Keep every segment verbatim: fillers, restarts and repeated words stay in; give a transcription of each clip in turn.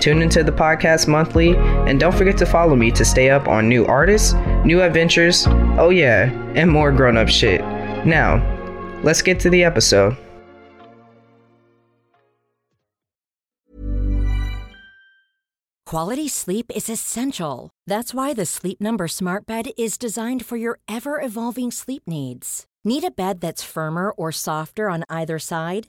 Tune into the podcast monthly, and don't forget to follow me to stay up on new artists, new adventures, oh yeah, and more grown-up shit. Now, let's get to the episode. Quality sleep is essential. That's why the Sleep Number Smart Bed is designed for your ever-evolving sleep needs. Need a bed that's firmer or softer on either side?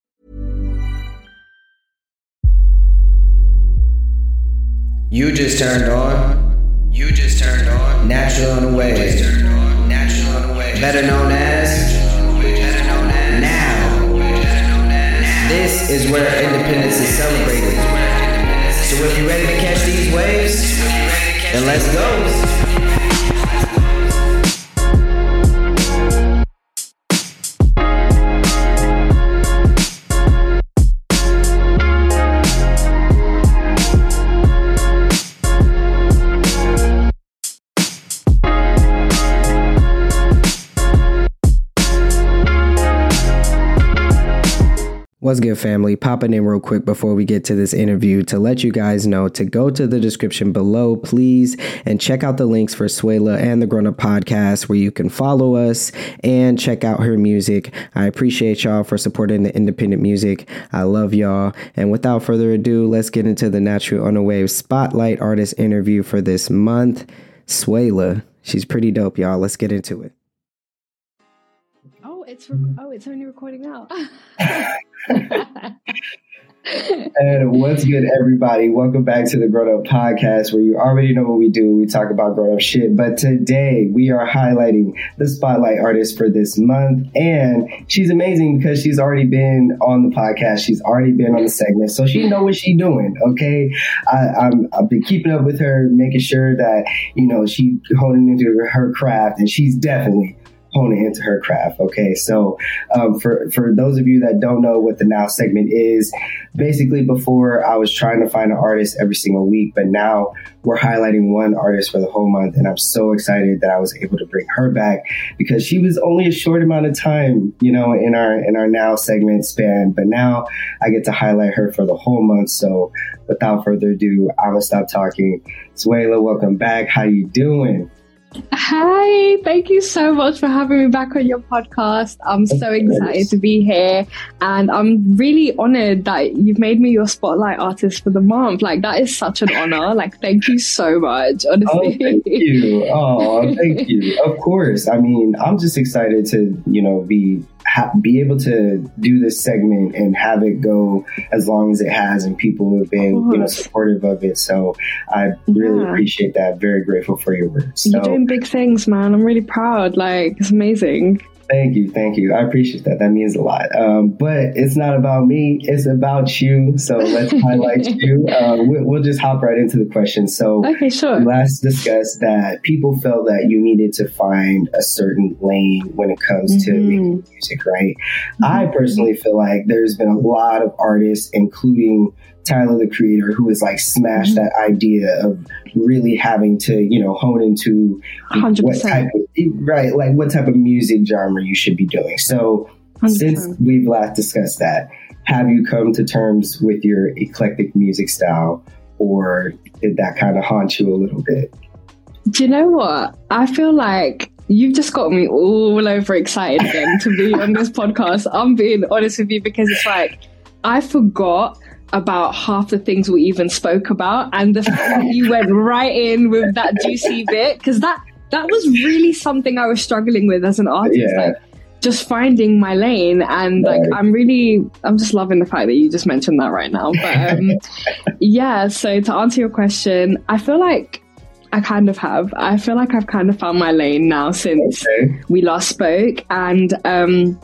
You just turned on. You just turned on. Natural in a way. Just turned on. Natural in a way. Better known as. Better known as. Now. Better known as. This is where independence is celebrated. So if you're ready to catch these waves, then let's go. What's good, family? Popping in real quick before we get to this interview to let you guys know to go to the description below, please, and check out the links for Swayla and the Grown Up Podcast where you can follow us and check out her music. I appreciate y'all for supporting the independent music. I love y'all. And without further ado, let's get into the Natural on a Wave Spotlight Artist interview for this month. Swayla. She's pretty dope, y'all. Let's get into it. It's rec- oh, it's only recording now. And what's good, everybody? Welcome back to the Grown Up Podcast, where you already know what we do. We talk about grown up shit, but today we are highlighting the spotlight artist for this month, and she's amazing because she's already been on the podcast. She's already been on the segment, so she knows what she's doing. Okay, I, I'm I've been keeping up with her, making sure that you know she's honing into her craft, and she's definitely honing into her craft. Okay. So, um, for, for those of you that don't know what the N O W segment is, basically before I was trying to find an artist every single week, but now we're highlighting one artist for the whole month. And I'm so excited that I was able to bring her back because she was only a short amount of time, you know, in our, in our N O W segment span, but now I get to highlight her for the whole month. So without further ado, I'm gonna stop talking. Swayla, welcome back. How you doing? Hi, thank you so much for having me back on your podcast. I'm so excited to be here, and I'm really honored that you've made me your spotlight artist for the month. Like, that is such an honor. Like, thank you so much, honestly. Oh, thank you. Oh, thank you. Of course. I mean, I'm just excited to, you know, be ha- be able to do this segment and have it go as long as it has, and people have been, you know, supportive of it. So I really yeah. appreciate that. Very grateful for your work. So, you do big things, man. I'm really proud. Like, it's amazing. Thank you. Thank you. I appreciate that. That means a lot. Um, but it's not about me. It's about you. So let's highlight you. Uh, we, we'll just hop right into the question. So okay, sure. Let's discuss that people felt that you needed to find a certain lane when it comes mm-hmm. to making music, right? Mm-hmm. I personally feel like there's been a lot of artists, including Tyler the Creator, who has like smashed mm-hmm. that idea of really having to, you know, hone into one hundred percent what type of, right, like what type of music genre you should be doing. So one hundred percent Since we've last discussed that, have you come to terms with your eclectic music style, or did that kind of haunt you a little bit? Do you know what? I feel like you've just got me all over excited again to be on this podcast. I'm being honest with you because it's like I forgot about half the things we even spoke about, and the fact that you went right in with that juicy bit, because that that was really something I was struggling with as an artist, yeah. like just finding my lane. And like right. I'm really I'm just loving the fact that you just mentioned that right now. But um, yeah, so to answer your question, I feel like I kind of have I feel like I've kind of found my lane now since okay. we last spoke, and um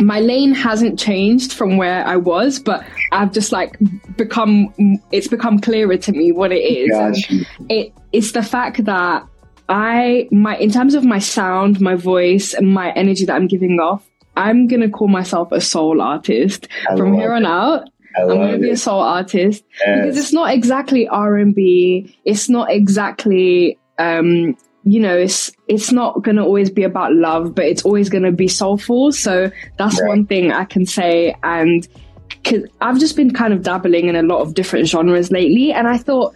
my lane hasn't changed from where I was, but I've just like become, it's become clearer to me what it is. Gotcha. It, it's the fact that I, my, in terms of my sound, my voice and my energy that I'm giving off, I'm going to call myself a soul artist. I from here on it. out. I'm going to be a soul artist, yes. because it's not exactly R and B. It's not exactly, um, you know, it's it's not going to always be about love, but it's always going to be soulful. So that's right. one thing I can say. And cause I've just been kind of dabbling in a lot of different genres lately. And I thought,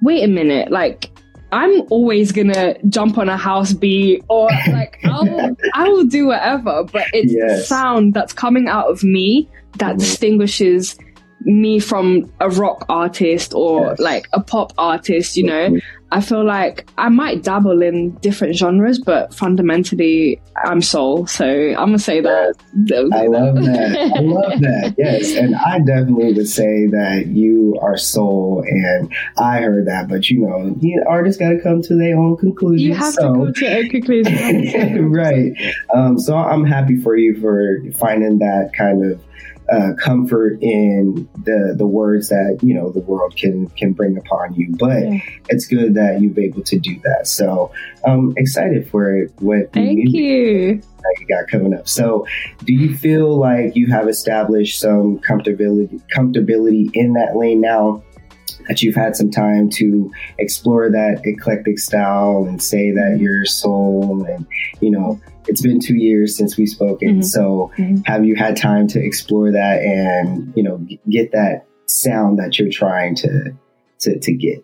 wait a minute, like, I'm always going to jump on a house beat, or like, I'll, I will do whatever. But it's yes. the sound that's coming out of me that mm. distinguishes me from a rock artist or yes. like a pop artist, you know. I feel like I might dabble in different genres, but fundamentally I'm soul, so I'm gonna say that. I love that. I love that. Yes, and I definitely would say that you are soul, and I heard that, but you know, artists gotta come to their own conclusion. You have so. to come to your own conclusion. Right. Um, so I'm happy for you for finding that kind of Uh, comfort in the the words that, you know, the world can can bring upon you, but yeah. it's good that you've been able to do that. So I'm um, excited for what thank you that you got coming up. So do you feel like you have established some comfortability comfortability in that lane now that you've had some time to explore that eclectic style and say that you're soul, and you know, it's been two years since we've spoken. Mm-hmm. So mm-hmm. have you had time to explore that and, you know, g- get that sound that you're trying to, to, to get?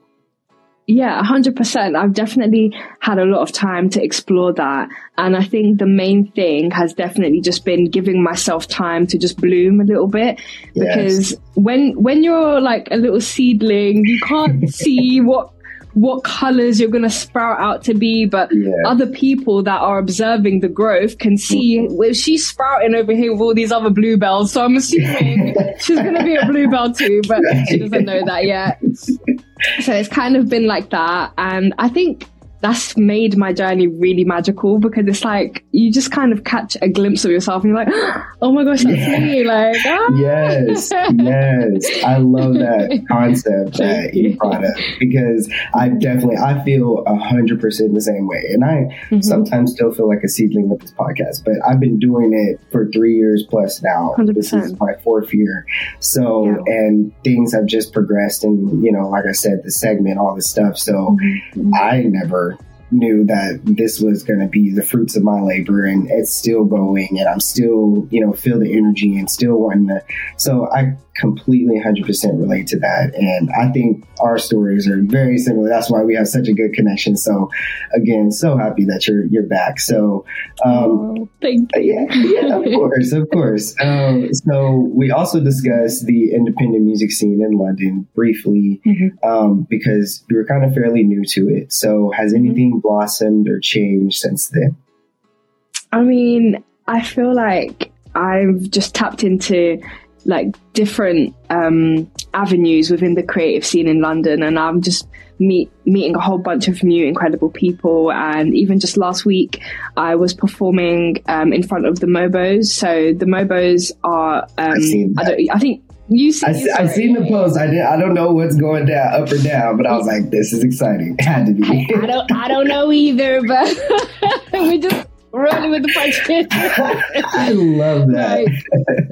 Yeah, a hundred percent. I've definitely had a lot of time to explore that. And I think the main thing has definitely just been giving myself time to just bloom a little bit, because yes. when, when you're like a little seedling, you can't see what, what colors you're going to sprout out to be, but yeah. other people that are observing the growth can see, well, she's sprouting over here with all these other bluebells, so I'm assuming she's going to be a bluebell too, but she doesn't know that yet. So it's kind of been like that, and I think that's made my journey really magical, because it's like you just kind of catch a glimpse of yourself and you're like, oh my gosh, that's yeah. me. Like, ah. Yes, yes. I love that concept that you brought up, because I definitely, I feel one hundred percent the same way. And I mm-hmm. sometimes still feel like a seedling with this podcast, but I've been doing it for three years plus now. one hundred percent. This is my fourth year. So, yeah. and things have just progressed. And, you know, like I said, the segment, all this stuff. So mm-hmm. I never knew that this was going to be the fruits of my labor, and it's still going, and I'm still, you know, feel the energy and still wanting to. So I completely one hundred percent relate to that, and I think our stories are very similar. That's why we have such a good connection. So again, so happy that you're you're back. So um oh, thank you. Yeah, yeah, of course, of course. Um, so we also discussed the independent music scene in London briefly, mm-hmm. um, because you were kind of fairly new to it. So has anything mm-hmm. blossomed or changed since then? I mean, I feel like I've just tapped into like different um avenues within the creative scene in London, and I'm just meet meeting a whole bunch of new incredible people. And even just last week I was performing um in front of the Mobos. So the Mobos are um I've seen that. I don't I think You see, I, I've seen the post. I did, I don't know what's going down, up or down, but I was like, "This is exciting." It had to be. I, I don't. I don't know either, but we just rolling with the punches. I love that. Like,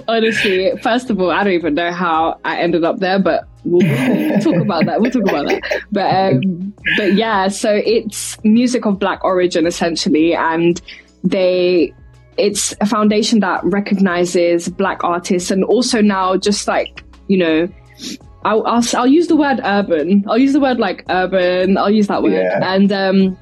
honestly, first of all, I don't even know how I ended up there, but we'll, we'll talk about that. We'll talk about that. But um, but yeah, so it's music of Black origin essentially, and they. It's a foundation that recognizes Black artists, and also now just like, you know, I'll, I'll, I'll use the word urban. I'll use the word like urban. I'll use that word. Yeah. And um,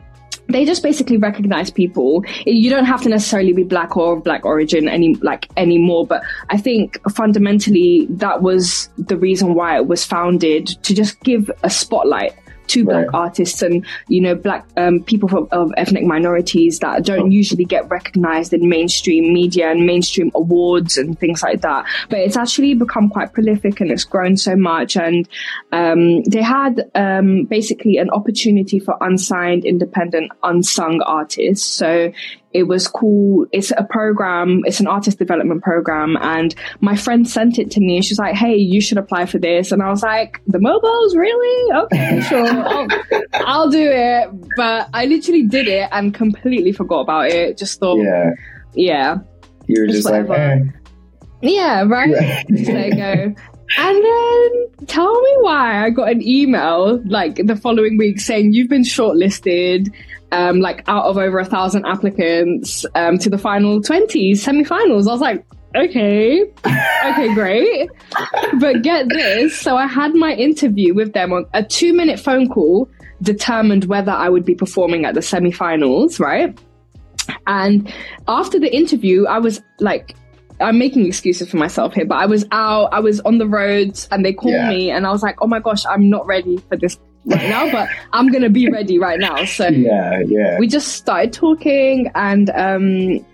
they just basically recognize people. You don't have to necessarily be black or of black origin any like anymore, but I think fundamentally that was the reason why it was founded, to just give a spotlight to black right. artists and, you know, black um, people from, of ethnic minorities that don't usually get recognized in mainstream media and mainstream awards and things like that. But it's actually become quite prolific and it's grown so much. And um, they had um, basically an opportunity for unsigned, independent, unsung artists. So it was cool. It's a program. It's an artist development program. And my friend sent it to me and she's like, hey, you should apply for this. And I was like, the Mobos? Really? Okay, sure. I'll, I'll do it. But I literally did it and completely forgot about it. Just thought, yeah. yeah you were just, just like, eh. Yeah, right? Yeah. There you go. And then tell me why I got an email like the following week saying you've been shortlisted um, like out of over a thousand applicants um, to the final twenty semi-finals. I was like, okay, okay, great. But get this. So I had my interview with them on a two minute phone call, determined whether I would be performing at the semi-finals, right? And after the interview, I was like, I'm making excuses for myself here, but I was out, I was on the roads and they called yeah. me and I was like, oh my gosh, I'm not ready for this right now, but I'm going to be ready right now. So yeah, yeah. we just started talking and um,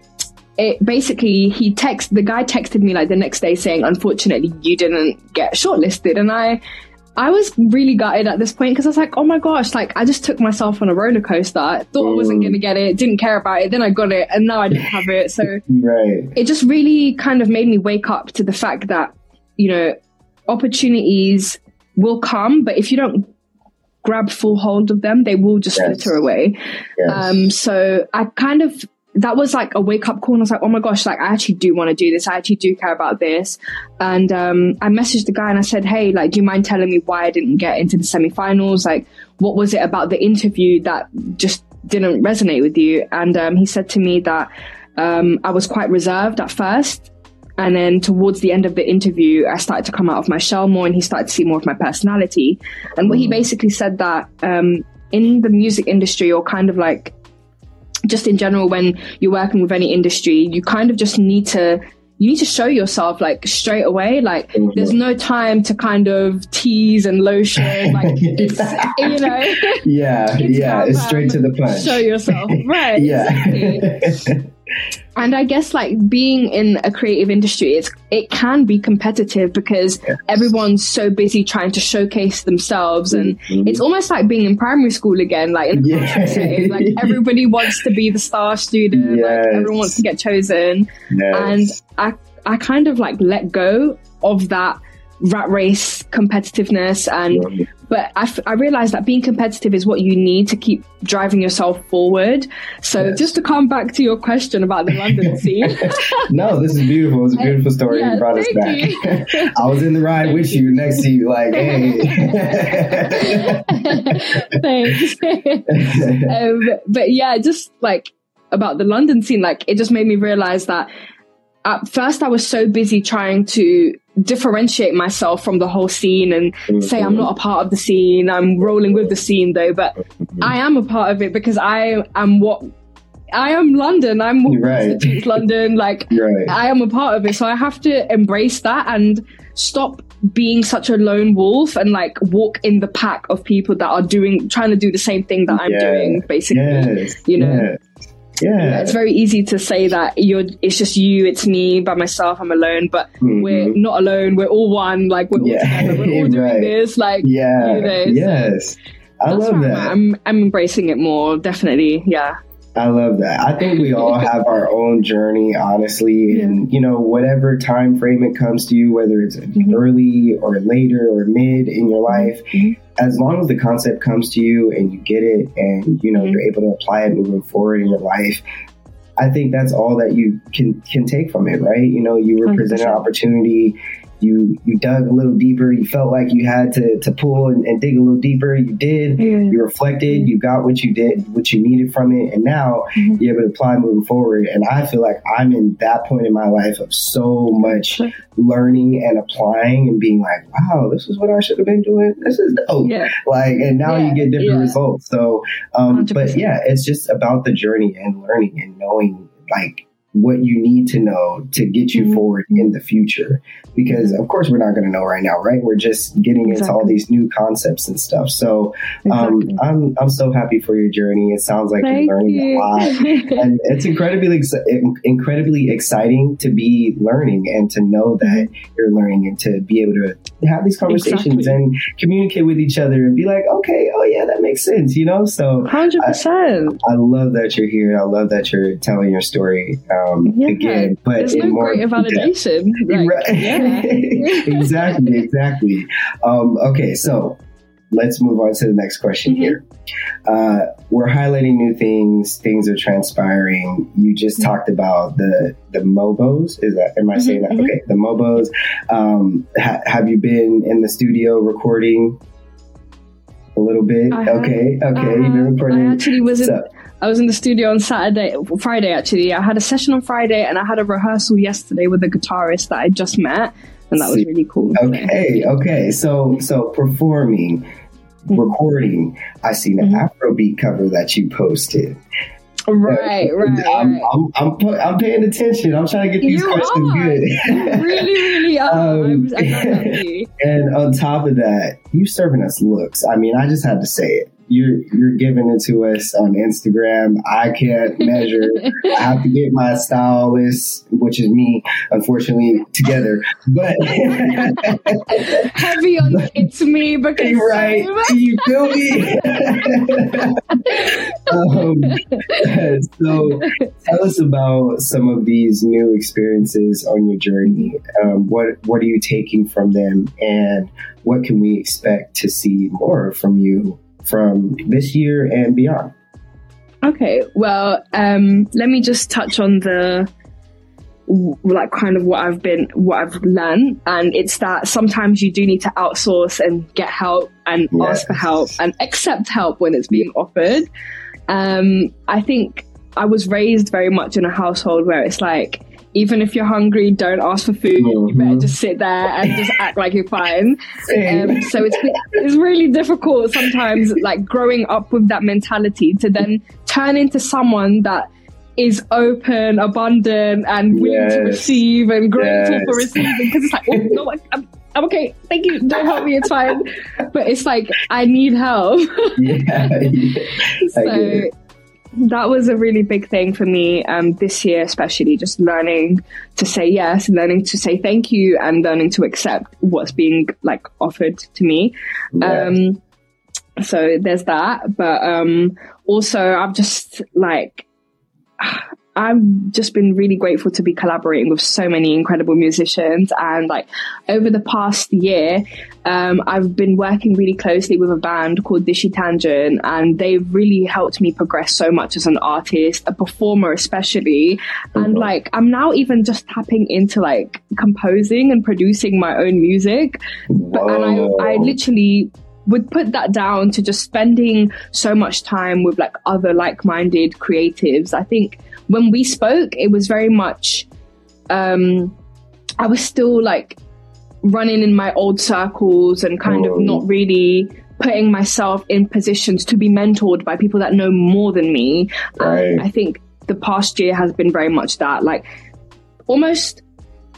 it basically, he text, the guy texted me like the next day saying, unfortunately, you didn't get shortlisted. And I, I was really gutted at this point because I was like, oh my gosh, like I just took myself on a roller coaster. I thought Ooh. I wasn't going to get it, didn't care about it. Then I got it and now I don't have it. So right. it just really kind of made me wake up to the fact that, you know, opportunities will come, but if you don't grab full hold of them, they will just yes. flitter away. Yes. Um, so I kind of, that was like a wake up call. And I was like, oh my gosh, like I actually do want to do this. I actually do care about this. And, um, I messaged the guy and I said, hey, like, do you mind telling me why I didn't get into the semifinals? Like, what was it about the interview that just didn't resonate with you? And, um, he said to me that, um, I was quite reserved at first. And then towards the end of the interview, I started to come out of my shell more and he started to see more of my personality. And what he basically said that, um, in the music industry or kind of like, just in general, when you're working with any industry, you kind of just need to, you need to show yourself like straight away. Like mm-hmm. there's no time to kind of tease and lotion. Like it's, you know. Yeah, it's yeah, it's straight to the punch. Show yourself, right? Yeah. Exactly. And I guess like being in a creative industry, it's it can be competitive because yes. everyone's so busy trying to showcase themselves, and mm-hmm. it's almost like being in primary school again. Like, in yeah. like everybody wants to be the star student, yes. like everyone wants to get chosen, yes. and I I kind of like let go of that rat race competitiveness, and yeah. but I, f- I realized that being competitive is what you need to keep driving yourself forward. So yes. just to come back to your question about the London scene. No, this is beautiful. It's a beautiful story. Yeah, you brought us back. I was in the ride with you, next to you, like, hey. Thanks. um, but yeah, just like about the London scene, like it just made me realize that at first I was so busy trying to differentiate myself from the whole scene and mm-hmm. say I'm not a part of the scene, I'm rolling with the scene though, but mm-hmm. I am a part of it because I am what I am London, I'm what right. constitutes London, like right. I am a part of it, so I have to embrace that and stop being such a lone wolf and like walk in the pack of people that are doing trying to do the same thing that I'm yeah. doing basically, yes. you know. Yes. Yeah. yeah, it's very easy to say that you're. It's just you, it's me, by myself, I'm alone. But mm-hmm. we're not alone. We're all one. Like we're all yeah. together. We're all doing right. this. Like yeah, you know, yes, so I love that. I'm, I'm I'm embracing it more, definitely. Yeah, I love that. I think we all have our own journey, honestly, yeah. and you know, whatever time frame it comes to you, whether it's mm-hmm. early or later or mid in your life. Mm-hmm. As long as the concept comes to you and you get it and, you know, mm-hmm. you're able to apply it moving forward in your life, I think that's all that you can, can take from it, right? You know, you were presented an opportunity you you dug a little deeper. You felt like you had to, to pull and, and dig a little deeper. You did. Mm-hmm. You reflected. You got what you did, what you needed from it. And now mm-hmm. you're able to apply moving forward. And I feel like I'm in that point in my life of so much learning and applying and being like, wow, this is what I should have been doing. This is dope. Yeah. Like, and now yeah. you get different yeah. results. So, um, but yeah, it's just about the journey and learning and knowing, like, what you need to know to get you mm-hmm. forward in the future, because of course we're not going to know right now, right? We're just getting exactly. into all these new concepts and stuff. So exactly. um I'm I'm so happy for your journey. It sounds like Thank you're learning you. a lot, and it's incredibly ex- incredibly exciting to be learning and to know that you're learning and to be able to have these conversations exactly. and communicate with each other and be like, okay, oh yeah, that makes sense, you know. So one hundred percent I, I love that you're here. I love that you're telling your story. Um, Um, yeah. Again, but there's no more greater validation. Yeah. Like, yeah. exactly, exactly. Um, okay, so let's move on to the next question mm-hmm. here. Uh, we're highlighting new things. Things are transpiring. You just mm-hmm. talked about the the Mobos. Is that? Am I mm-hmm, saying that? Mm-hmm. Okay, the Mobos. Um, ha- have you been in the studio recording a little bit? I okay, have, okay. Uh, you've been recording. I actually was so, in. I was in the studio on Saturday, Friday actually. I had a session on Friday and I had a rehearsal yesterday with a guitarist that I just met, and that was really cool. Okay, okay. So, so performing, mm-hmm. recording. I seen an mm-hmm. Afrobeat cover that you posted. Right, right. I'm, right. I'm, I'm, I'm, I'm paying attention. I'm trying to get these you questions are. good. You really, really are. Um, I got that you. And on top of that, you serving us looks. I mean, I just had to say it. You're you're giving it to us on Instagram. I can't measure. I have to get my stylist, which is me, unfortunately, together. But heavy on but, it's me because right. So you feel me? um, so tell us about some of these new experiences on your journey. Um, what what are you taking from them, and what can we expect to see more from you from this year and beyond? Okay, well, um, let me just touch on the like kind of what I've been, what I've learned, and it's that sometimes you do need to outsource and get help and yes. ask for help and accept help when it's being offered. Um, I think I was raised very much in a household where it's like, even if you're hungry, don't ask for food. Mm-hmm. You better just sit there and just act like you're fine. Um, so it's it's really difficult sometimes, like growing up with that mentality, to then turn into someone that is open, abundant, and willing yes. to receive and grateful yes. for receiving. Because it's like, oh no, I'm, I'm okay. Thank you. Don't help me. It's fine. But it's like, I need help. yeah, yeah. So. That was a really big thing for me um, this year, especially just learning to say yes, learning to say thank you, and learning to accept what's being like offered to me. Yeah. Um, so there's that. But um, also I've just like, I've just been really grateful to be collaborating with so many incredible musicians. And like over the past year, um, I've been working really closely with a band called Dishy Tangent, and they've really helped me progress so much as an artist, a performer especially. Mm-hmm. And like, I'm now even just tapping into like composing and producing my own music. But, and I, I literally would put that down to just spending so much time with like other like-minded creatives. I think when we spoke, it was very much, um, I was still like running in my old circles and kind oh. of not really putting myself in positions to be mentored by people that know more than me. Right. Um, I think the past year has been very much that, like almost,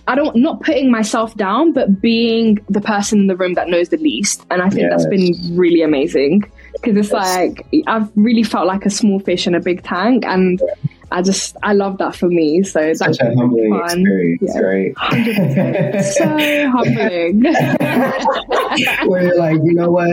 I don't, not putting myself down, but being the person in the room that knows the least. And I think yes. that's been really amazing, because it's yes. like, I've really felt like a small fish in a big tank, and yeah. I just, I love that for me. So it's such a humbling really experience, yeah. right? one hundred percent So humbling. Where you're like, you know what?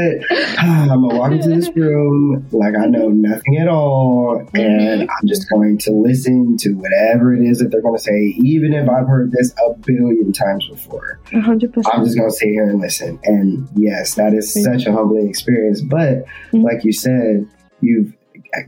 I'm going to walk into this room like I know nothing at all, mm-hmm. and I'm just going to listen to whatever it is that they're going to say, even if I've heard this a billion times before. one hundred percent I'm just going to sit here and listen. And yes, that is mm-hmm. such a humbling experience. But mm-hmm. like you said, you've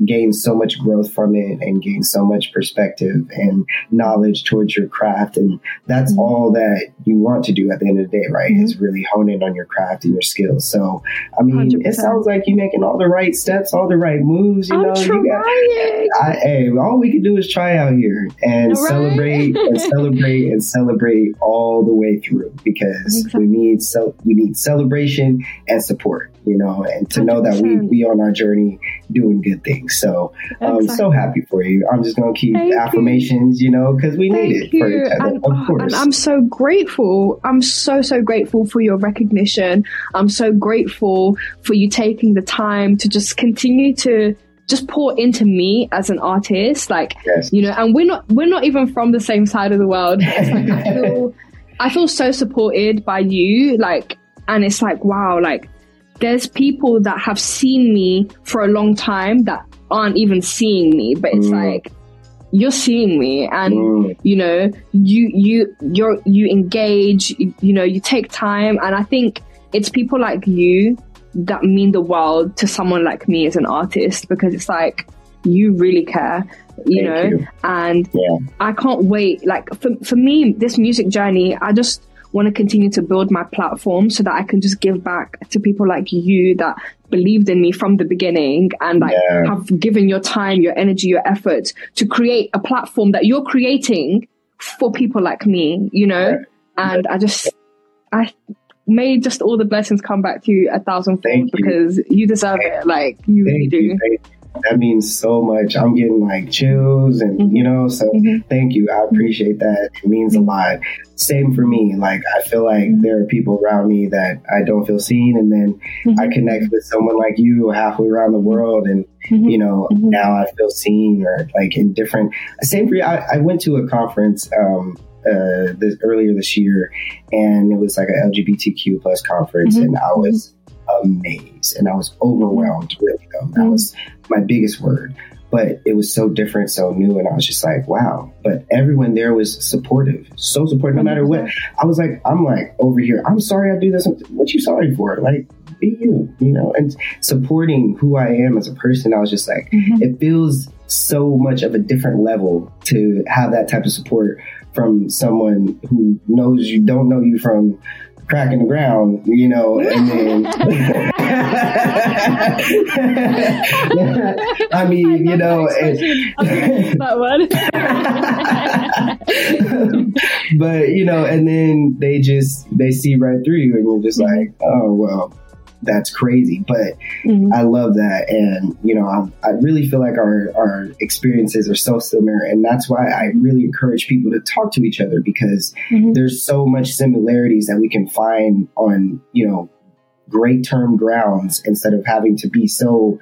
gain so much growth from it and gain so much perspective and knowledge towards your craft. And that's mm-hmm. all that you want to do at the end of the day, right? Mm-hmm. Is really hone in on your craft and your skills. So, I mean, one hundred percent. It sounds like you're making all the right steps, all the right moves. You I'm know, trying. You got, I, hey, all we can do is try out here and all celebrate right. and celebrate and celebrate all the way through, because exactly. we need so we need celebration and support, you know, and to one hundred percent. Know that we we on our journey doing good things. So I'm um, exactly. so happy for you. I'm just gonna keep Thank affirmations, you, you know, because we Thank need it you. For each other. And, of course. And I'm so grateful. I'm so so grateful for your recognition. I'm so grateful for you taking the time to just continue to just pour into me as an artist. Like yes. you know, and we're not we're not even from the same side of the world. It's like I feel I feel so supported by you. Like, and it's like wow, like. There's people that have seen me for a long time that aren't even seeing me, but it's mm. like you're seeing me, and mm. you know, you you you you engage, you, you know, you take time, and I think it's people like you that mean the world to someone like me as an artist, because it's like you really care, you Thank know, you. And yeah. I can't wait. Like for for me, this music journey, I just. want to continue to build my platform so that I can just give back to people like you that believed in me from the beginning and like yeah. have given your time, your energy, your effort to create a platform that you're creating for people like me, you know? Yeah. And I just, I may just all the blessings come back to you a thousand fold, because you deserve it. Like you Thank really do. You. Thank you. That means so much. I'm getting like chills and, mm-hmm. you know, so mm-hmm. thank you. I appreciate that. It means a lot. Same for me. Like, I feel like mm-hmm. there are people around me that I don't feel seen. And then mm-hmm. I connect with someone like you halfway around the world. And, mm-hmm. you know, mm-hmm. now I feel seen or like in different. Same for you. I, I went to a conference um, uh, this, earlier this year, and it was like an L G B T Q plus conference. Mm-hmm. And I was amazed and I was overwhelmed, really. Um, that was my biggest word, but it was so different, so new, and I was just like wow. But everyone there was supportive, so supportive, no matter what. I was like, I'm like over here, I'm sorry I do this, what you sorry for? Like, be you, you know, and supporting who I am as a person. I was just like mm-hmm. it feels so much of a different level to have that type of support from someone who knows you, don't know you from cracking the ground, you know, and then I mean, I you know, and, that one. But you know, and then they just they see right through you, and you're just like, oh well, that's crazy. But mm-hmm. I love that, and you know, I, I really feel like our our experiences are so similar, and that's why I really encourage people to talk to each other, because mm-hmm. there's so much similarities that we can find on, you know, great term grounds, instead of having to be so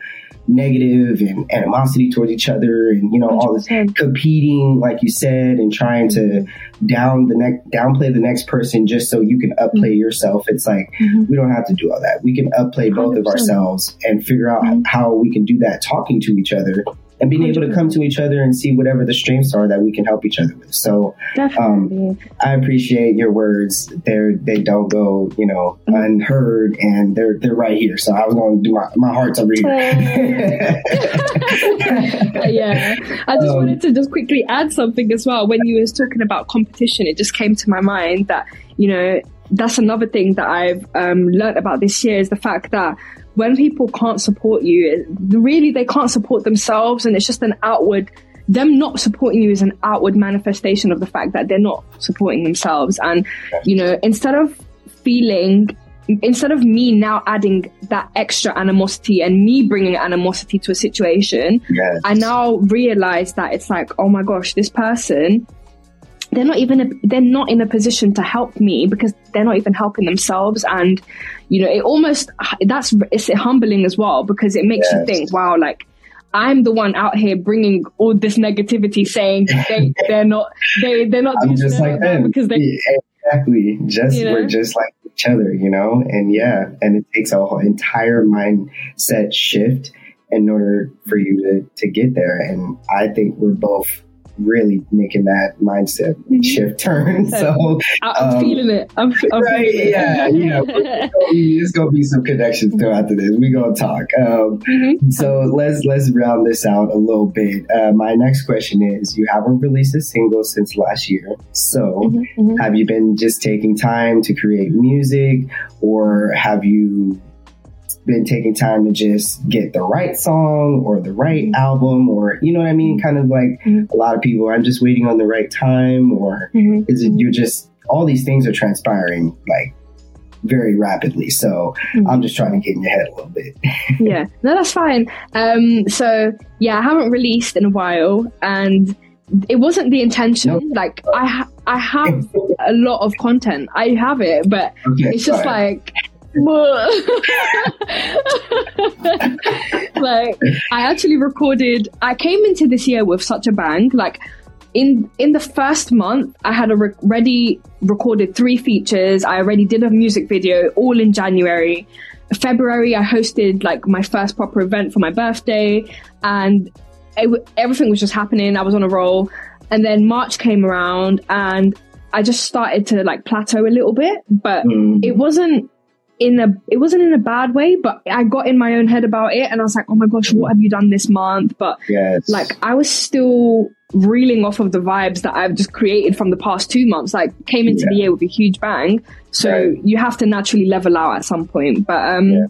negative and animosity towards each other, and you know, one hundred percent. All this competing, like you said, and trying to down the neck downplay the next person just so you can upplay mm-hmm. yourself. It's like mm-hmm. we don't have to do all that. We can upplay both one hundred percent. Of ourselves and figure out mm-hmm. how we can do that talking to each other and being one hundred percent. Able to come to each other and see whatever the strengths are that we can help each other with. So um, I appreciate your words. They're, they don't go, you know, mm-hmm. unheard, and they're they're right here. So I was going to do my, my heart's over here. Yeah. I just um, wanted to just quickly add something as well. When you was talking about competition, it just came to my mind that, you know, that's another thing that I've um, learned about this year, is the fact that when people can't support you, really they can't support themselves, and it's just an outward, them not supporting you is an outward manifestation of the fact that they're not supporting themselves. And, you know, instead of feeling, instead of me now adding that extra animosity and me bringing animosity to a situation, yes. I now realize that it's like, oh my gosh, this person, they're not even, a, they're not in a position to help me because they're not even helping themselves. And, you know, it almost, that's, it's humbling as well, because it makes yes. you think, wow, like I'm the one out here bringing all this negativity, saying they, they're not, they, they're not I'm just like them. Because they, yeah, exactly. Just, you know? We're just like each other, you know? And yeah, and it takes a whole entire mindset shift in order for you to, to get there. And I think we're both really making that mindset shift turn. So I'm um, feeling it. I'm, I'm right, feeling it. Yeah, you know, there's gonna be some connections throughout this. We're gonna talk. Um, mm-hmm. So let's let's round this out a little bit. Uh, my next question is: you haven't released a single since last year, so mm-hmm, mm-hmm. have you been just taking time to create music, or have you been taking time to just get the right song or the right album, or you know what I mean? Kind of like mm-hmm. a lot of people, I'm just waiting on the right time, or mm-hmm. is it you're just, all these things are transpiring like very rapidly. So mm-hmm. I'm just trying to get in your head a little bit. Yeah, no, that's fine. Um, so yeah, I haven't released in a while, and it wasn't the intention. Nope. Like I, ha- I have a lot of content. I have it, but okay, it's just sorry. like. Like I actually recorded I came into this year with such a bang. Like in in the first month I had already recorded three features. I already did a music video all in January. February I hosted like my first proper event for my birthday, and it, everything was just happening. I was on a roll, and then March came around and I just started to like plateau a little bit, but mm. it wasn't in a it wasn't in a bad way, but I got in my own head about it, and I was like, oh my gosh, what have you done this month? But yes. like I was still reeling off of the vibes that I've just created from the past two months. Like came into yeah. the year with a huge bang, so right. you have to naturally level out at some point. But um yeah.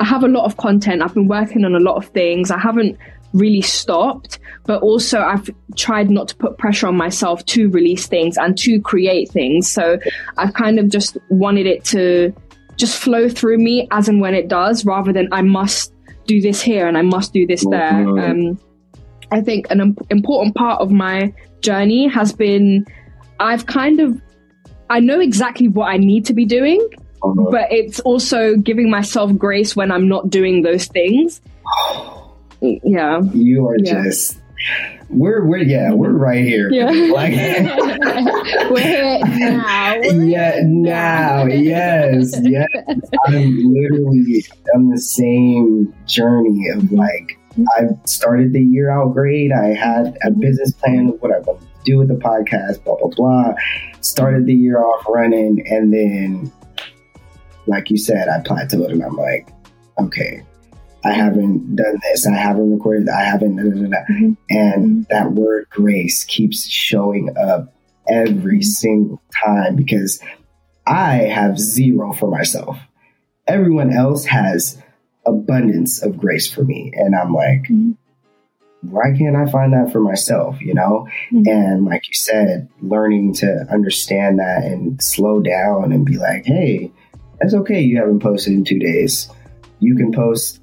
I have a lot of content. I've been working on a lot of things. I haven't really stopped, but also I've tried not to put pressure on myself to release things and to create things. So I've kind of just wanted it to just flow through me as and when it does, rather than I must do this here and I must do this there. Um, I think an imp- important part of my journey has been, I've kind of, I know exactly what I need to be doing, uh-huh. but it's also giving myself grace when I'm not doing those things. Yeah. You are yeah. just... We're we're yeah we're right here. Yeah. Like, we're here now. We're yeah, now yes, yes. I'm literally on the same journey of like I started the year out great. I had a business plan of what I wanted to do with the podcast. Blah blah blah. Started the year off running, and then, like you said, I plateaued, and I'm like, okay. I haven't done this. I haven't recorded. I haven't. Da, da, da, da. Mm-hmm. And that word grace keeps showing up every single time, because I have zero for myself. Everyone else has abundance of grace for me. And I'm like, mm-hmm. why can't I find that for myself? You know? Mm-hmm. And like you said, learning to understand that and slow down and be like, hey, that's okay. You haven't posted in two days. You can post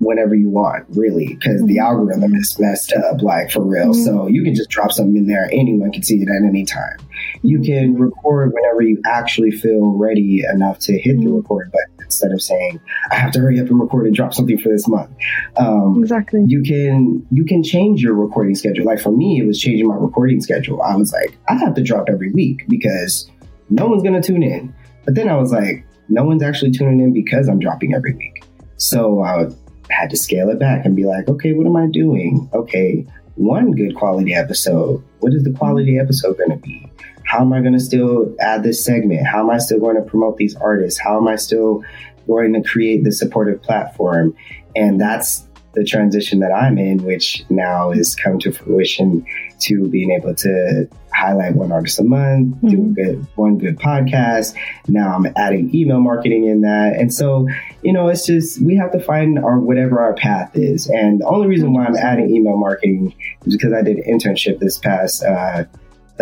whenever you want, really, because mm-hmm. the algorithm is messed up, like for real. Mm-hmm. So you can just drop something in there. Anyone can see it at any time. Mm-hmm. You can record whenever you actually feel ready enough to hit mm-hmm. the record button, instead of saying, I have to hurry up and record and drop something for this month. Um, exactly. You can, you can change your recording schedule. Like for me, it was changing my recording schedule. I was like, I have to drop every week because no one's going to tune in. But then I was like, no one's actually tuning in because I'm dropping every week. So I uh, had to scale it back and be like, okay, what am I doing? Okay, one good quality episode. What is the quality episode going to be? How am I going to still add this segment? How am I still going to promote these artists? How am I still going to create this supportive platform? And that's the transition that I'm in, which now is come to fruition, to being able to highlight one artist a month, mm-hmm. do a good, one good podcast. Now I'm adding email marketing in that. And so, you know, it's just, we have to find our, whatever our path is. And the only reason why I'm adding email marketing is because I did an internship this past uh,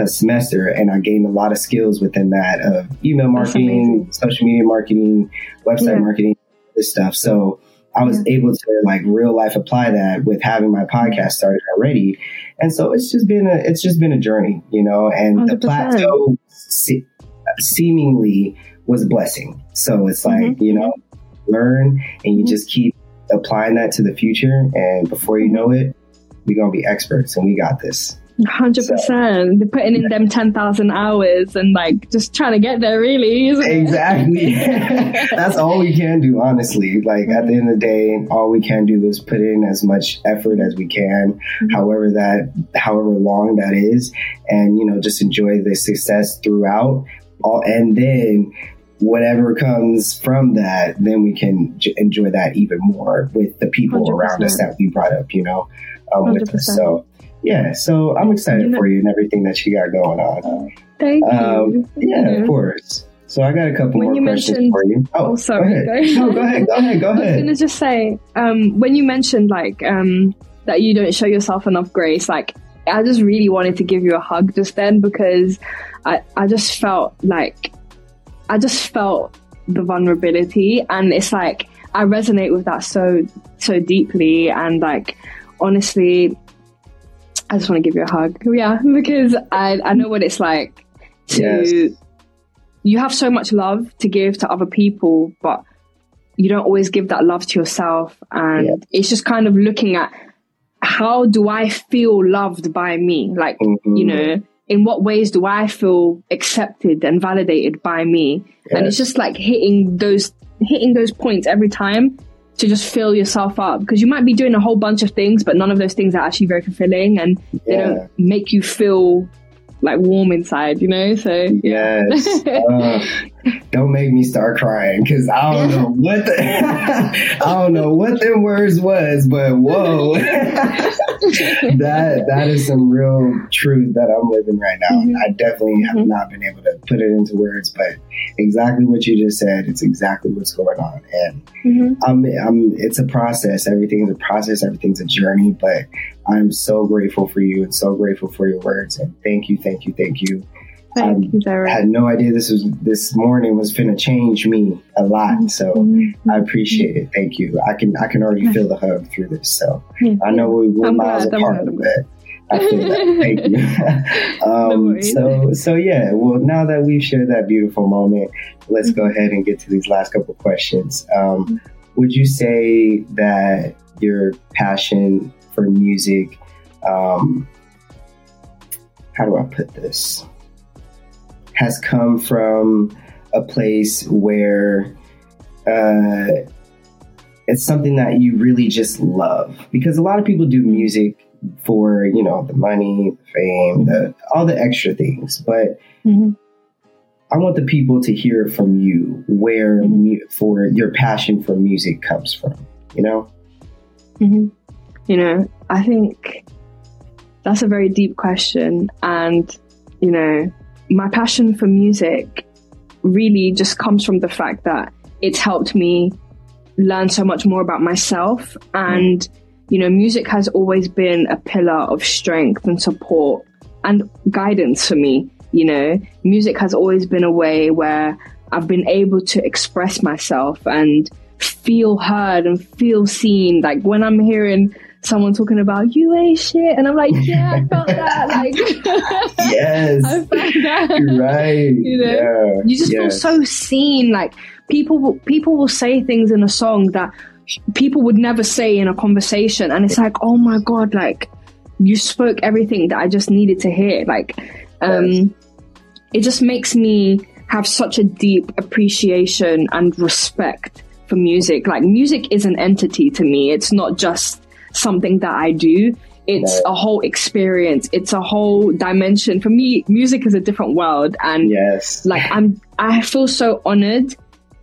semester, and I gained a lot of skills within that of email marketing, social media marketing, website yeah. marketing, this stuff. So I was yeah. able to like real life apply that with having my podcast started already. And so it's just been a, it's just been a journey, you know, and one hundred percent. The plateau se- seemingly was a blessing. So it's like, mm-hmm. you know, learn, and you mm-hmm. just keep applying that to the future. And before you know it, we're going to be experts, and we got this. one hundred percent. They're putting in them ten thousand hours and like just trying to get there, really, isn't it? Exactly. That's all we can do, honestly. Like at the end of the day, all we can do is put in as much effort as we can, mm-hmm. however that, however long that is, and you know, just enjoy the success throughout. All, and then whatever comes from that, then we can j- enjoy that even more with the people one hundred percent around us that we brought up, you know, um, with us. So. Yeah, so I'm excited yeah. for you and everything that you got going on. Thank um, you. Yeah, yeah, of course. So I got a couple when more questions for you. Oh, oh sorry. Go ahead. No, go ahead. Go ahead. Go ahead. I was going to just say, um, when you mentioned like um, that you don't show yourself enough grace, like I just really wanted to give you a hug just then because I, I just felt like, I just felt the vulnerability, and it's like, I resonate with that so, so deeply. And like, honestly, I just want to give you a hug. Yeah, because I, I know what it's like to, yes. you have so much love to give to other people, but you don't always give that love to yourself. And yes. it's just kind of looking at, how do I feel loved by me? Like, mm-hmm. you know, in what ways do I feel accepted and validated by me? Yes. And it's just like hitting those, hitting those points every time, to just fill yourself up, because you might be doing a whole bunch of things, but none of those things are actually very fulfilling, and yeah. they don't make you feel like warm inside, you know? So yeah. Yes. Uh, don't make me start crying, because I don't know what the, I don't know what them words was, but whoa, that that is some real truth that I'm living right now. Mm-hmm. I definitely have mm-hmm. not been able to put it into words, but exactly what you just said, it's exactly what's going on, and mm-hmm. I'm, I'm, it's a process. Everything's a process. Everything's a journey, but I'm so grateful for you and so grateful for your words, and thank you, thank you, thank you. Thank you, Zara. I had no idea this was this morning was gonna change me a lot. So mm-hmm. I appreciate it. Thank you. I can I can already feel the hug through this. So yeah. I know we were miles glad, apart, but I feel that. Thank you. um, so so yeah. Well, now that we've shared that beautiful moment, let's mm-hmm. go ahead and get to these last couple questions. Um, mm-hmm. Would you say that your passion for music? Um, how do I put this? Has come from a place where uh, it's something that you really just love, because a lot of people do music for, you know, the money, the fame, the, all the extra things. But mm-hmm. I want the people to hear from you where mm-hmm. mu- for your passion for music comes from, you know? Mm-hmm. You know, I think that's a very deep question. And, you know, my passion for music really just comes from the fact that it's helped me learn so much more about myself. And, you know, music has always been a pillar of strength and support and guidance for me. You know, music has always been a way where I've been able to express myself and feel heard and feel seen. Like when I'm hearing someone talking about you ain't shit, and I'm like, yeah, I felt that. Like, yes, I felt that. You're right. You know, yeah. you just yes. feel so seen. Like people, will, people will say things in a song that people would never say in a conversation, and it's like, oh my god, like you spoke everything that I just needed to hear. Like, um, yes. it just makes me have such a deep appreciation and respect for music. Like, music is an entity to me. It's not just something that I do. It's no. a whole experience. It's a whole dimension. For me, music is a different world. And yes. like I'm I feel so honored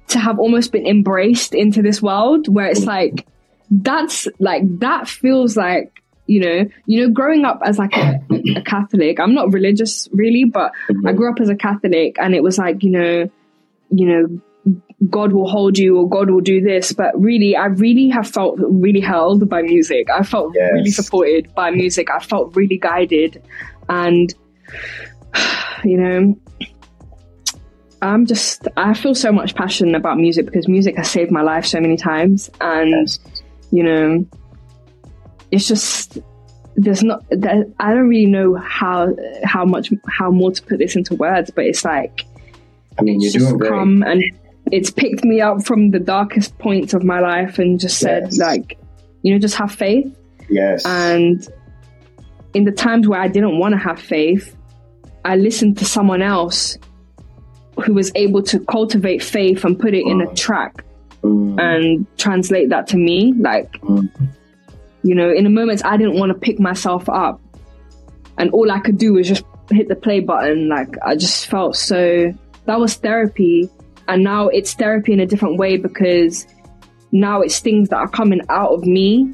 to have almost been embraced into this world where it's like that's like that feels like, you know, you know, growing up as like a, a Catholic, I'm not religious really, but mm-hmm. I grew up as a Catholic, and it was like, you know, you know, God will hold you, or God will do this, but really I really have felt really held by music. I felt yes. really supported by music. I felt really guided, and you know, I'm just I feel so much passion about music because music has saved my life so many times. And yes. you know, it's just there's not there, I don't really know how how much how more to put this into words, but it's like I mean, it's you're just doing come great. And it's picked me up from the darkest points of my life and just said yes. like, you know, just have faith. Yes. And in the times where I didn't want to have faith, I listened to someone else who was able to cultivate faith and put it in a track mm. and translate that to me. Like, mm. you know, in the moments I didn't want to pick myself up and all I could do was just hit the play button. Like, I just felt so, that was therapy. And now it's therapy in a different way, because now it's things that are coming out of me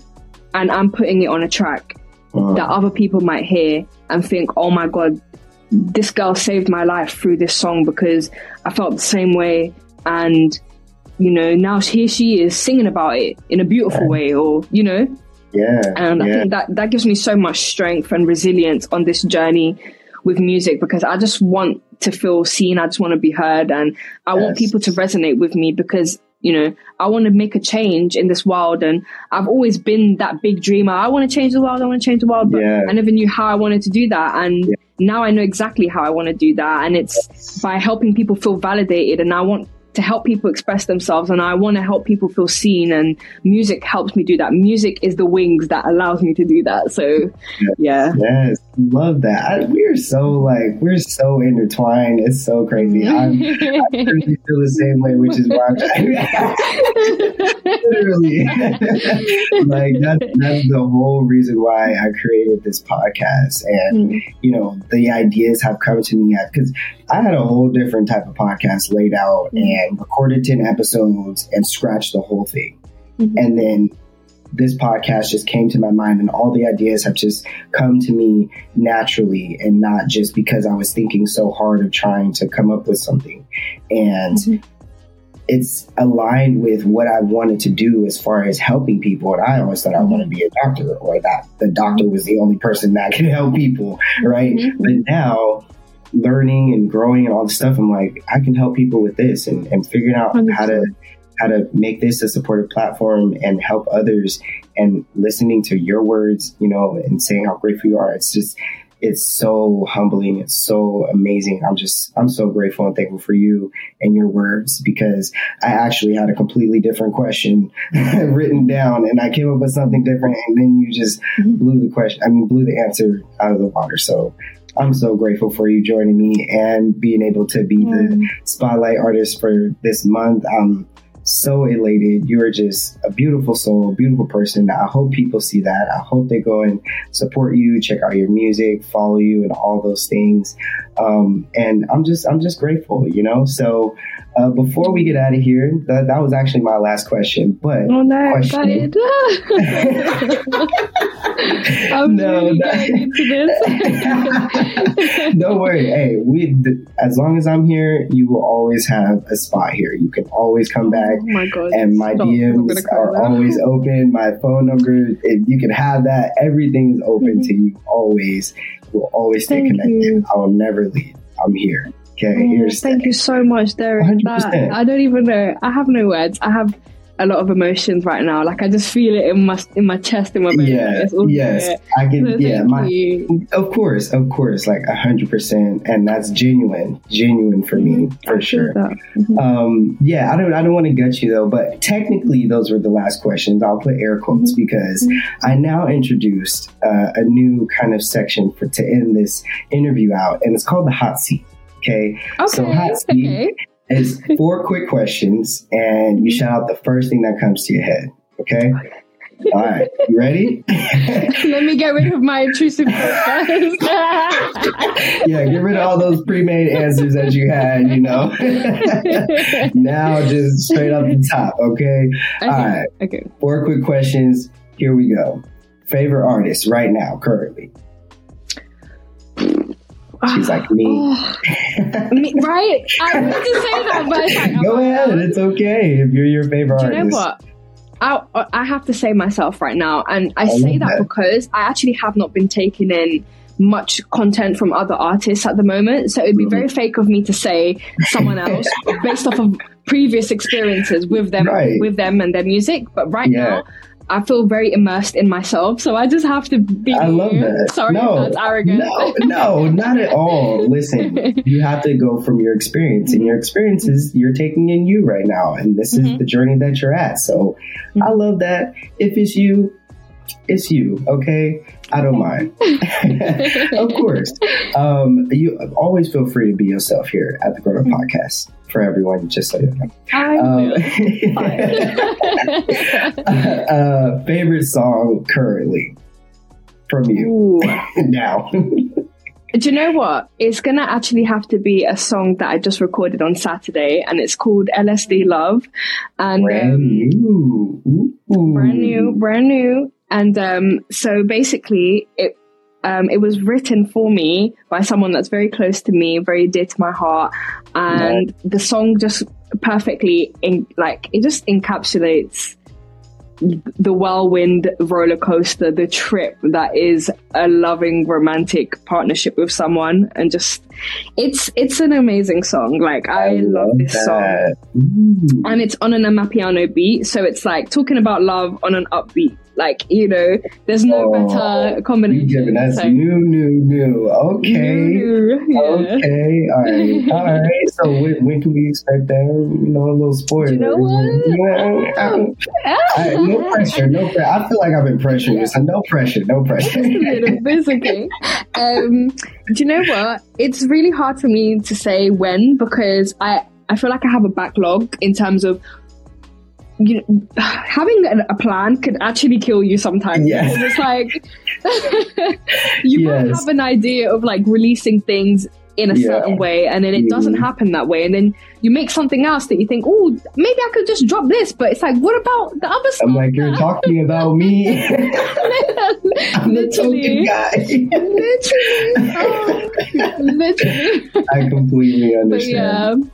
and I'm putting it on a track mm. that other people might hear and think, oh my God, this girl saved my life through this song, because I felt the same way. And, you know, now here she is singing about it in a beautiful yeah. way, or, you know, yeah. And yeah. I think that, that gives me so much strength and resilience on this journey with music, because I just want to feel seen. I just want to be heard. And I yes. want people to resonate with me, because, you know, I want to make a change in this world. And I've always been that big dreamer. I want to change the world. I want to change the world. But yeah. I never knew how I wanted to do that. And yeah. now I know exactly how I want to do that. And it's yes. by helping people feel validated. And I want to help people express themselves. And I want to help people feel seen. And music helps me do that. Music is the wings that allows me to do that. So, yes. yeah. Yes, love that. I, we're so like, we're so intertwined. It's so crazy. I'm, I really feel the same way, which is why I'm literally. Like, that's, that's the whole reason why I created this podcast. And, mm. you know, the ideas have come to me, because I had a whole different type of podcast laid out and recorded ten episodes and scratched the whole thing. Mm-hmm. And then this podcast just came to my mind, and all the ideas have just come to me naturally, and not just because I was thinking so hard of trying to come up with something. And mm-hmm. it's aligned with what I wanted to do as far as helping people. And I always thought I want to be a doctor, or that the doctor was the only person that can help people. Right. Mm-hmm. But now, learning and growing and all this stuff, I'm like, I can help people with this, and, and figuring out one hundred percent how to how to make this a supportive platform and help others, and listening to your words, you know, and saying how grateful you are. It's just, it's so humbling. It's so amazing. I'm just, I'm so grateful and thankful for you and your words, because I actually had a completely different question written down, and I came up with something different, and then you just blew the question, I mean, blew the answer out of the water. So I'm so grateful for you joining me and being able to be yeah. the spotlight artist for this month. I'm so elated. You are just a beautiful soul, a beautiful person. I hope people see that. I hope they go and support you, check out your music, follow you, and all those things. Um, and I'm just, I'm just grateful, you know? So uh, before we get out of here, that, that was actually my last question, but oh, no, question. I'm no, really no. getting into this. Don't worry. Hey, we, as long as I'm here, you will always have a spot here. You can always come back. Oh my God, and my stop. D Ms are always open. My phone number, if you can have that, everything's open mm-hmm. to you. Always. We'll always stay thank connected. You. I will never leave. I'm here. Okay. Oh, here's thank that. You so much, Derek. one hundred percent. I don't even know. I have no words. I have a lot of emotions right now. Like, I just feel it in my in my chest, in my belly. Yeah, yes, there. I can. So yeah, my, of course, of course, like a hundred percent, and that's genuine, genuine for me, for I sure. Mm-hmm. Um, yeah, I don't, I don't want to gut you though, but technically those were the last questions. I'll put air quotes mm-hmm. because mm-hmm. I now introduced uh, a new kind of section for to end this interview out, and it's called the hot seat. Okay, okay, so hot seat. Okay. It's four quick questions, and you shout out the first thing that comes to your head, okay? All right, you ready? Let me get rid of my intrusive questions. Yeah, get rid of all those pre-made answers that you had, you know? Now just straight up the top, okay? okay? All right, okay. Four quick questions. Here we go. Favorite artist right now, currently? She's like me. Oh, me right? I meant to say that, but it's like, go ahead. Out. It's okay if you're your favorite artist. Do you know what? I, I have to say myself right now. And I, I say that, that because I actually have not been taking in much content from other artists at the moment. So it'd be mm-hmm. very fake of me to say someone else based off of previous experiences with them, right. with them and their music. But right yeah. now, I feel very immersed in myself, so I just have to be. I love that. Sorry, no, that's arrogant. No, no, not at all. Listen, you have to go from your experience, and your experiences you're taking in you right now, and this mm-hmm. is the journey that you're at. So, mm-hmm. I love that. If it's you, it's you. Okay, I don't mind. Of course. Um, you always feel free to be yourself here at the Grown Up Podcast for everyone, just so you know. I um, uh, uh, favorite song currently from you now? Do you know what? It's going to actually have to be a song that I just recorded on Saturday, and it's called L S D Love. And brand um, new. Ooh, ooh. Brand new, brand new. And um, so basically, it um, it was written for me by someone that's very close to me, very dear to my heart. And yeah. the song just perfectly, in, like, it just encapsulates the whirlwind roller coaster, the trip that is a loving romantic partnership with someone, and just it's it's an amazing song. Like I, I love, love this that. song. Ooh. And it's on an amapiano beat, so it's like talking about love on an upbeat. Like, you know, there's no oh, better combination. That's so. new, new, new. Okay, new, new. Yeah. Okay, all right, all right. So when, when can we expect that? You know, a little spoiler. You know what? Yeah, oh. I, I, no pressure, no pressure. I feel like I've been pressuring you. So no pressure, no pressure. Basically, um, do you know what? It's really hard for me to say when, because I I feel like I have a backlog in terms of. You know, having a plan could actually kill you sometimes. Yes. It's like you yes. might have an idea of like releasing things in a yeah. certain way, and then it mm. doesn't happen that way, and then you make something else that you think, oh, maybe I could just drop this, but it's like, what about the other stuff? I'm like, you're talking about me. I'm the token guy. Literally. Oh, literally. I completely understand. But yeah.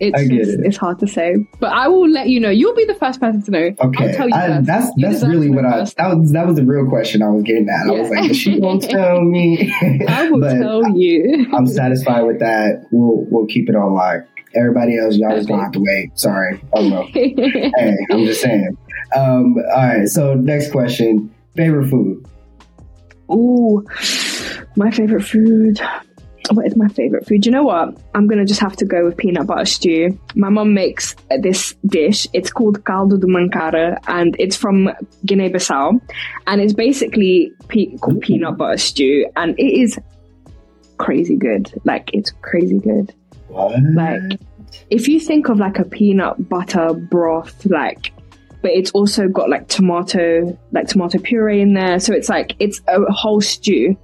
It's, I get just, it. It's hard to say, but I will let you know. You'll be the first person to know. Okay, I'll tell you I, first. that's you that's really what I first. that was that was the real question I was getting at. Yeah. I was like, if she won't tell me. I will tell you. I, I'm satisfied with that. We'll we'll keep it on live. Everybody else, y'all just gonna have to wait. Sorry, oh no. Hey, I'm just saying. Um, all right. So next question: favorite food. Ooh, my favorite food. What is my favorite food? You know what? I'm going to just have to go with peanut butter stew. My mom makes this dish. It's called Caldo de Mancara, and it's from Guinea-Bissau. And it's basically pe- peanut butter stew. And it is crazy good. Like, it's crazy good. What? Like, if you think of like a peanut butter broth, like, but it's also got like tomato, like tomato puree in there. So it's like, it's a whole stew.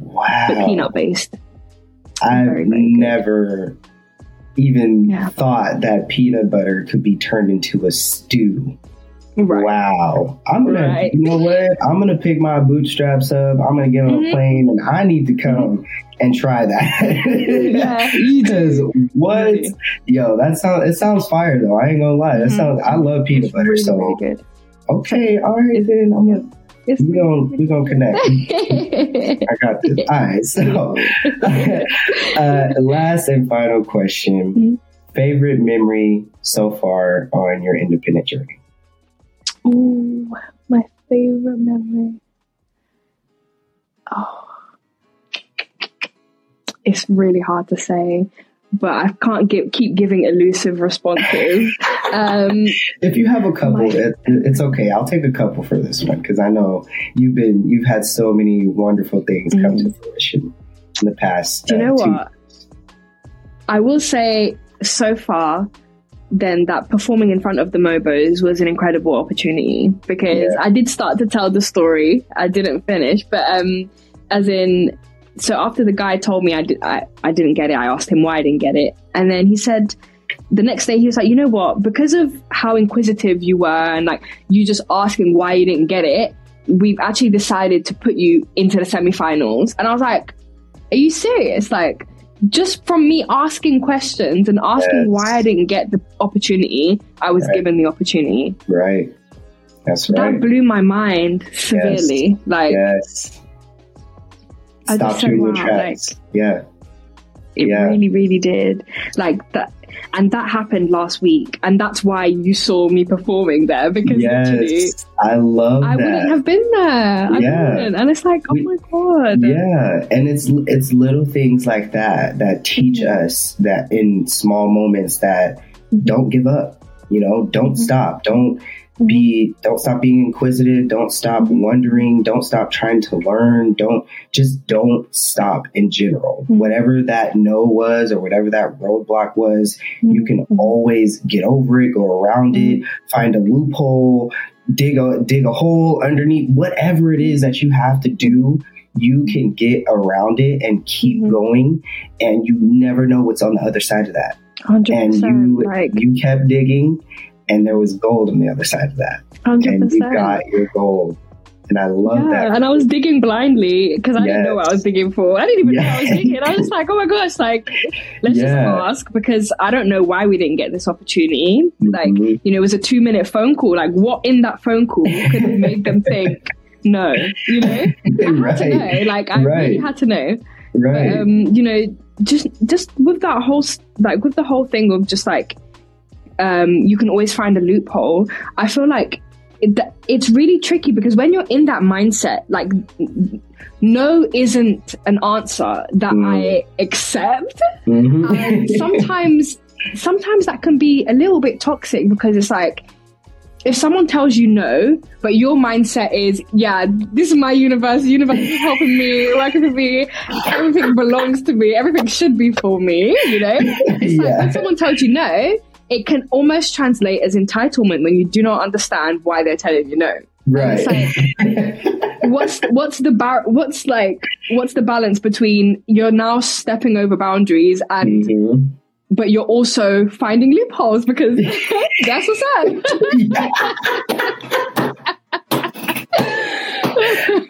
Wow. But peanut based. I've very, very never good. even yeah. thought that peanut butter could be turned into a stew. Right. Wow. I'm gonna right. you know what? I'm gonna pick my bootstraps up, I'm gonna get on mm-hmm. a plane, and I need to come mm-hmm. and try that. Because what yo, that sounds it sounds fire though. I ain't gonna lie. That mm-hmm. sounds I love peanut it's butter really, so really good. Okay, all right then I'm gonna We're gonna, we gonna connect. I got this. All right. So, uh, last and final question. Mm-hmm. Favorite memory so far on your independent journey? Ooh, my favorite memory. Oh, it's really hard to say, but I can't give, keep giving elusive responses. Um, if you have a couple, my... it, it's okay. I'll take a couple for this one, because I know you've been you've had so many wonderful things come mm. to fruition in the past. Do you uh, know what? Years. I will say so far, then, that performing in front of the Mobos was an incredible opportunity, because yeah. I did start to tell the story. I didn't finish, but um, as in. So after the guy told me I, did, I, I didn't get it, I asked him why I didn't get it. And then he said, the next day he was like, you know what, because of how inquisitive you were and like you just asking why you didn't get it, we've actually decided to put you into the semifinals. And I was like, are you serious? Like, just from me asking questions and asking yes. why I didn't get the opportunity, I was right. given the opportunity. Right. That's right. That blew my mind severely. Yes. Like, yes. I stopped you in your tracks. Like, yeah. It yeah. really, really did. Like that, and that happened last week, and that's why you saw me performing there, because yes, literally, I love. I that. wouldn't have been there. I yeah. wouldn't. And it's like, oh my god. Yeah, and it's it's little things like that that teach mm-hmm. us that in small moments that mm-hmm. don't give up. You know, don't mm-hmm. stop. Don't Be don't stop being inquisitive. Don't stop wondering. Don't stop trying to learn. Don't just don't stop in general. Mm-hmm. Whatever that no was or whatever that roadblock was, mm-hmm. you can always get over it, go around mm-hmm. it, find a loophole, dig a dig a hole underneath. Whatever it is that you have to do, you can get around it and keep mm-hmm. going. And you never know what's on the other side of that. one hundred percent, and you like- you kept digging. And there was gold on the other side of that. one hundred percent. And you got your gold. And I love yeah, that. And I was digging blindly because I yes. didn't know what I was digging for. I didn't even yes. know what I was digging. I was like, oh my gosh, like, let's yeah. just ask, because I don't know why we didn't get this opportunity. Like, mm-hmm. you know, it was a two minute phone call. Like, what in that phone call could have made them think, no, you know? I right. had to know. Like, I right. really had to know. Right. But, um, you know, just just with that whole, like, with the whole thing of just like, Um, you can always find a loophole. I feel like it, it's really tricky because when you're in that mindset, like no isn't an answer that mm. I accept. Mm-hmm. And sometimes, sometimes that can be a little bit toxic because it's like, if someone tells you no, but your mindset is, yeah, this is my universe, the universe is helping me, working for me, everything belongs to me, everything should be for me, you know? It's yeah. like when someone tells you no, it can almost translate as entitlement when you do not understand why they're telling you no. Right. It's like, what's what's the bar- what's like what's the balance between you're now stepping over boundaries and mm-hmm. but you're also finding loopholes because that's what's up.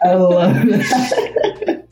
I love that.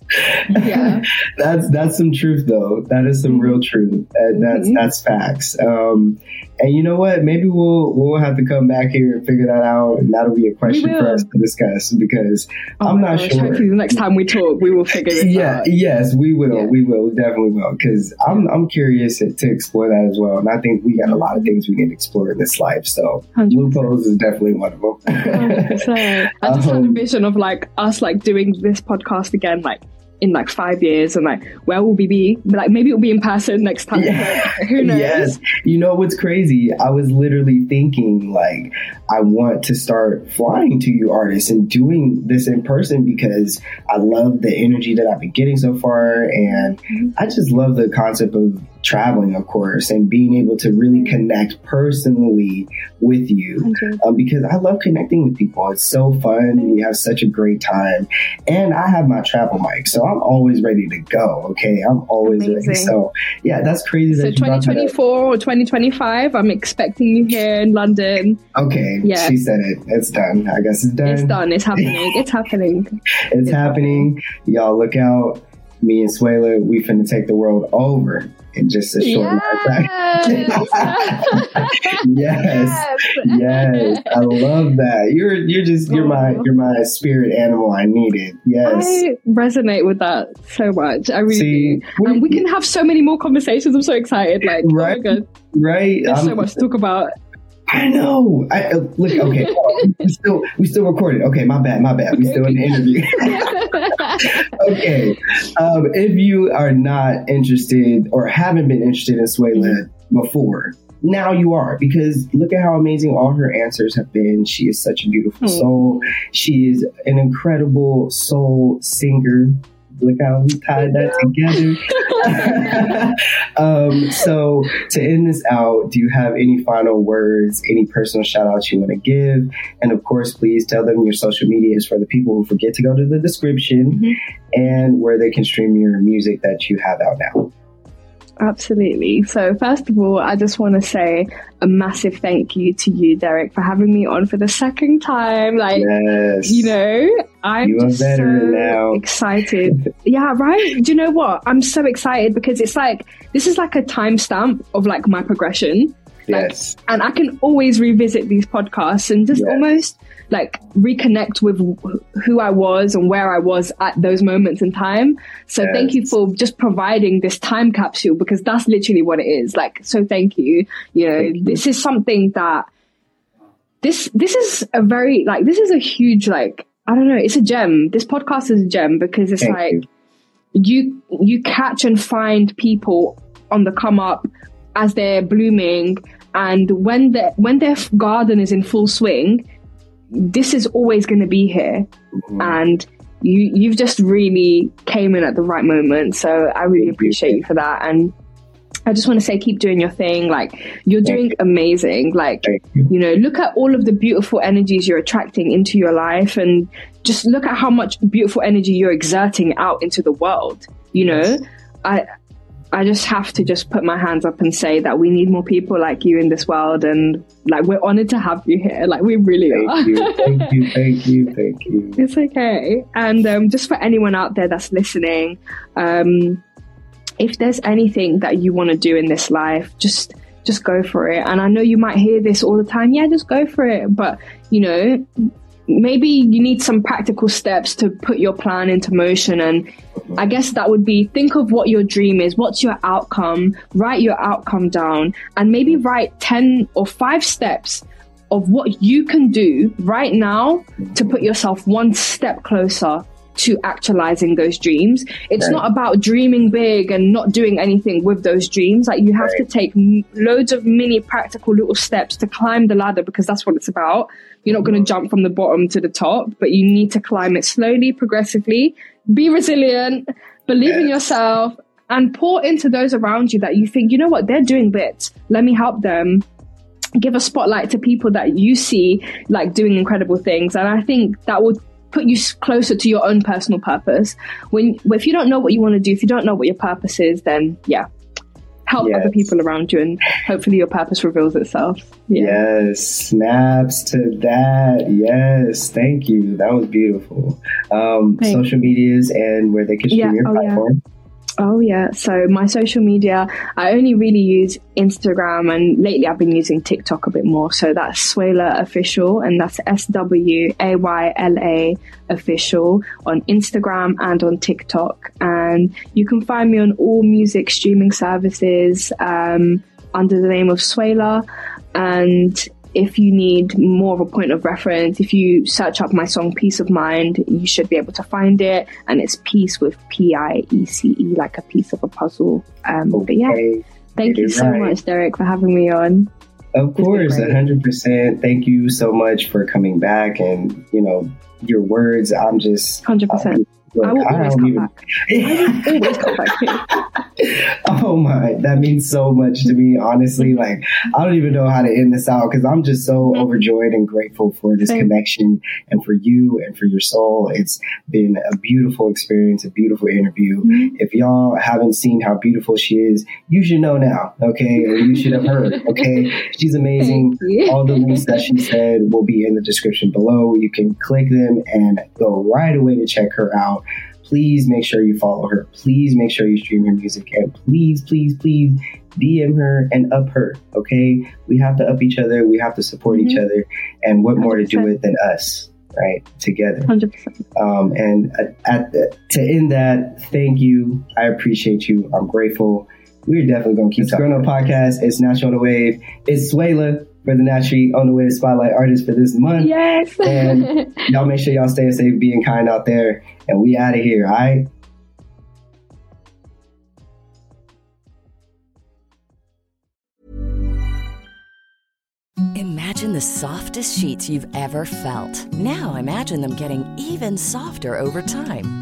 Yeah, that's that's some truth though. That is some real truth, and that's mm-hmm. that's facts. Um, and you know what? Maybe we'll we'll have to come back here and figure that out, and that'll be a question for us to discuss because oh, I'm not gosh. sure. Hopefully, the next time we talk, we will figure this yeah, out. Yeah, yes, we will. Yeah. We will we definitely will because I'm I'm curious to explore that as well, and I think we got a lot of things we need to explore in this life. So one hundred percent. Loopholes is definitely one of them. one hundred percent. I just um, had a vision of like us like doing this podcast again, like. In like five years, and like, where will we be? But like, maybe it'll be in person next time. Yeah. Like, who knows? Yes. You know what's crazy? I was literally thinking, like, I want to start flying to you artists and doing this in person because I love the energy that I've been getting so far, and I just love the concept of traveling, of course, and being able to really connect personally with you um, because I love connecting with people. It's so fun. We have such a great time, and I have my travel mic, so I'm always ready to go. Okay, I'm always Amazing. ready. So yeah, that's crazy. So that twenty twenty-four or twenty twenty-five, I'm expecting you here in London. Okay, yeah, she said it. It's done. I guess it's done. It's done. It's happening. It's happening. It's, it's happening. happening. Y'all look out. Me and Swayla, we finna take the world over. In just a short yes. amount of time. yes. yes, yes, I love that. You're you're just you're my you're my spirit animal. I need it. Yes, I resonate with that so much. I really See, do. And we can have so many more conversations. I'm so excited. Like, right, oh my God. right. There's um, so much to talk about. I know. I, uh, look, okay, oh, we still we still recorded. Okay, my bad, my bad. We still in the interview. Okay, um, if you are not interested or haven't been interested in Swayla before, now you are, because look at how amazing all her answers have been. She is such a beautiful mm. soul. She is an incredible soul singer. Look how we tied that together. um, so to end this out, do you have any final words, any personal shout outs you want to give? And of course, please tell them your social media is for the people who forget to go to the description mm-hmm. and where they can stream your music that you have out now. Absolutely. So first of all, I just want to say a massive thank you to you, Derek, for having me on for the second time. Like, yes. you know, I'm you just so now. excited. yeah, right? Do you know what? I'm so excited because it's like, this is like a timestamp of like my progression. Like, yes. And I can always revisit these podcasts and just yes. almost like reconnect with who I was and where I was at those moments in time. So yes. thank you for just providing this time capsule, because that's literally what it is. Like, so thank you. You know, thank this you. is something that this, this is a very, like, this is a huge, like, I don't know. It's a gem. This podcast is a gem because it's thank like you. you, you catch and find people on the come up as they're blooming And when the when their garden is in full swing, this is always going to be here. Mm-hmm. And you you've just really came in at the right moment. So I really appreciate you for that. And I just want to say, keep doing your thing. Like, you're doing amazing. Like, you. you know, look at all of the beautiful energies you're attracting into your life, and just look at how much beautiful energy you're exerting out into the world. You know, yes. I, I just have to just put my hands up and say that we need more people like you in this world. And like, we're honored to have you here. Like, we really thank are. You, thank you. Thank you. Thank you. It's okay. And um, just for anyone out there that's listening, um, if there's anything that you want to do in this life, just just go for it. And I know you might hear this all the time, yeah, just go for it. But, you know, maybe you need some practical steps to put your plan into motion. And I guess that would be, think of what your dream is, what's your outcome, write your outcome down, and maybe write ten or five steps of what you can do right now to put yourself one step closer to actualizing those dreams. It's right. not about dreaming big and not doing anything with those dreams. Like, you have right. to take m- loads of mini practical little steps to climb the ladder, because that's what it's about. You're not going to jump from the bottom to the top, but you need to climb it slowly, progressively. Be resilient, believe yes. in yourself, and pour into those around you that you think, you know what, they're doing bits, let me help them. Give a spotlight to people that you see like doing incredible things. And I think that would put you closer to your own personal purpose. When if you don't know what you want to do, if you don't know what your purpose is, then yeah, help yes. other people around you, and hopefully your purpose reveals itself. Yeah. Yes, snaps to that. Yes, thank you. That was beautiful. Um, social medias and where they can stream yeah. your oh, platform. Yeah. Oh yeah, so my social media, I only really use Instagram, and lately I've been using TikTok a bit more. So that's Swayla Official, and that's S W A Y L A Official on Instagram and on TikTok. And you can find me on all music streaming services um, under the name of Swayla. And if you need more of a point of reference, if you search up my song Peace of Mind, you should be able to find it. And it's peace with P I E C E, like a piece of a puzzle. Um, okay. But yeah, thank you so right. much, Derek, for having me on. Of it's course, one hundred percent. Thank you so much for coming back, and, you know, your words. I'm just... one hundred percent. Um, Look, I will I always come even... back. I will always come back. Oh my, that means so much to me, honestly. Like, I don't even know how to end this out, because I'm just so overjoyed and grateful for this Same. connection, and for you, and for your soul. It's been a beautiful experience, a beautiful interview. Mm-hmm. If y'all haven't seen how beautiful she is, you should know now, okay? Or you should have heard, okay? She's amazing. All the links that she said will be in the description below. You can click them and go right away to check her out. Please make sure you follow her. Please make sure you stream her music, and please, please, please D M her and up her. Okay, we have to up each other. We have to support mm-hmm. each other. And what one hundred percent. More to do it than us, right? Together. one hundred percent. Um, and at the, to end that, thank you. I appreciate you. I'm grateful. We're definitely gonna keep talking. Grown Up Podcast. It's Nash on the Wave. It's Swayla for the Naturally on the Wave Spotlight Artist for this month. Yes. And y'all make sure y'all stay safe, being kind out there. And we out of here, all right? Imagine the softest sheets you've ever felt. Now imagine them getting even softer over time.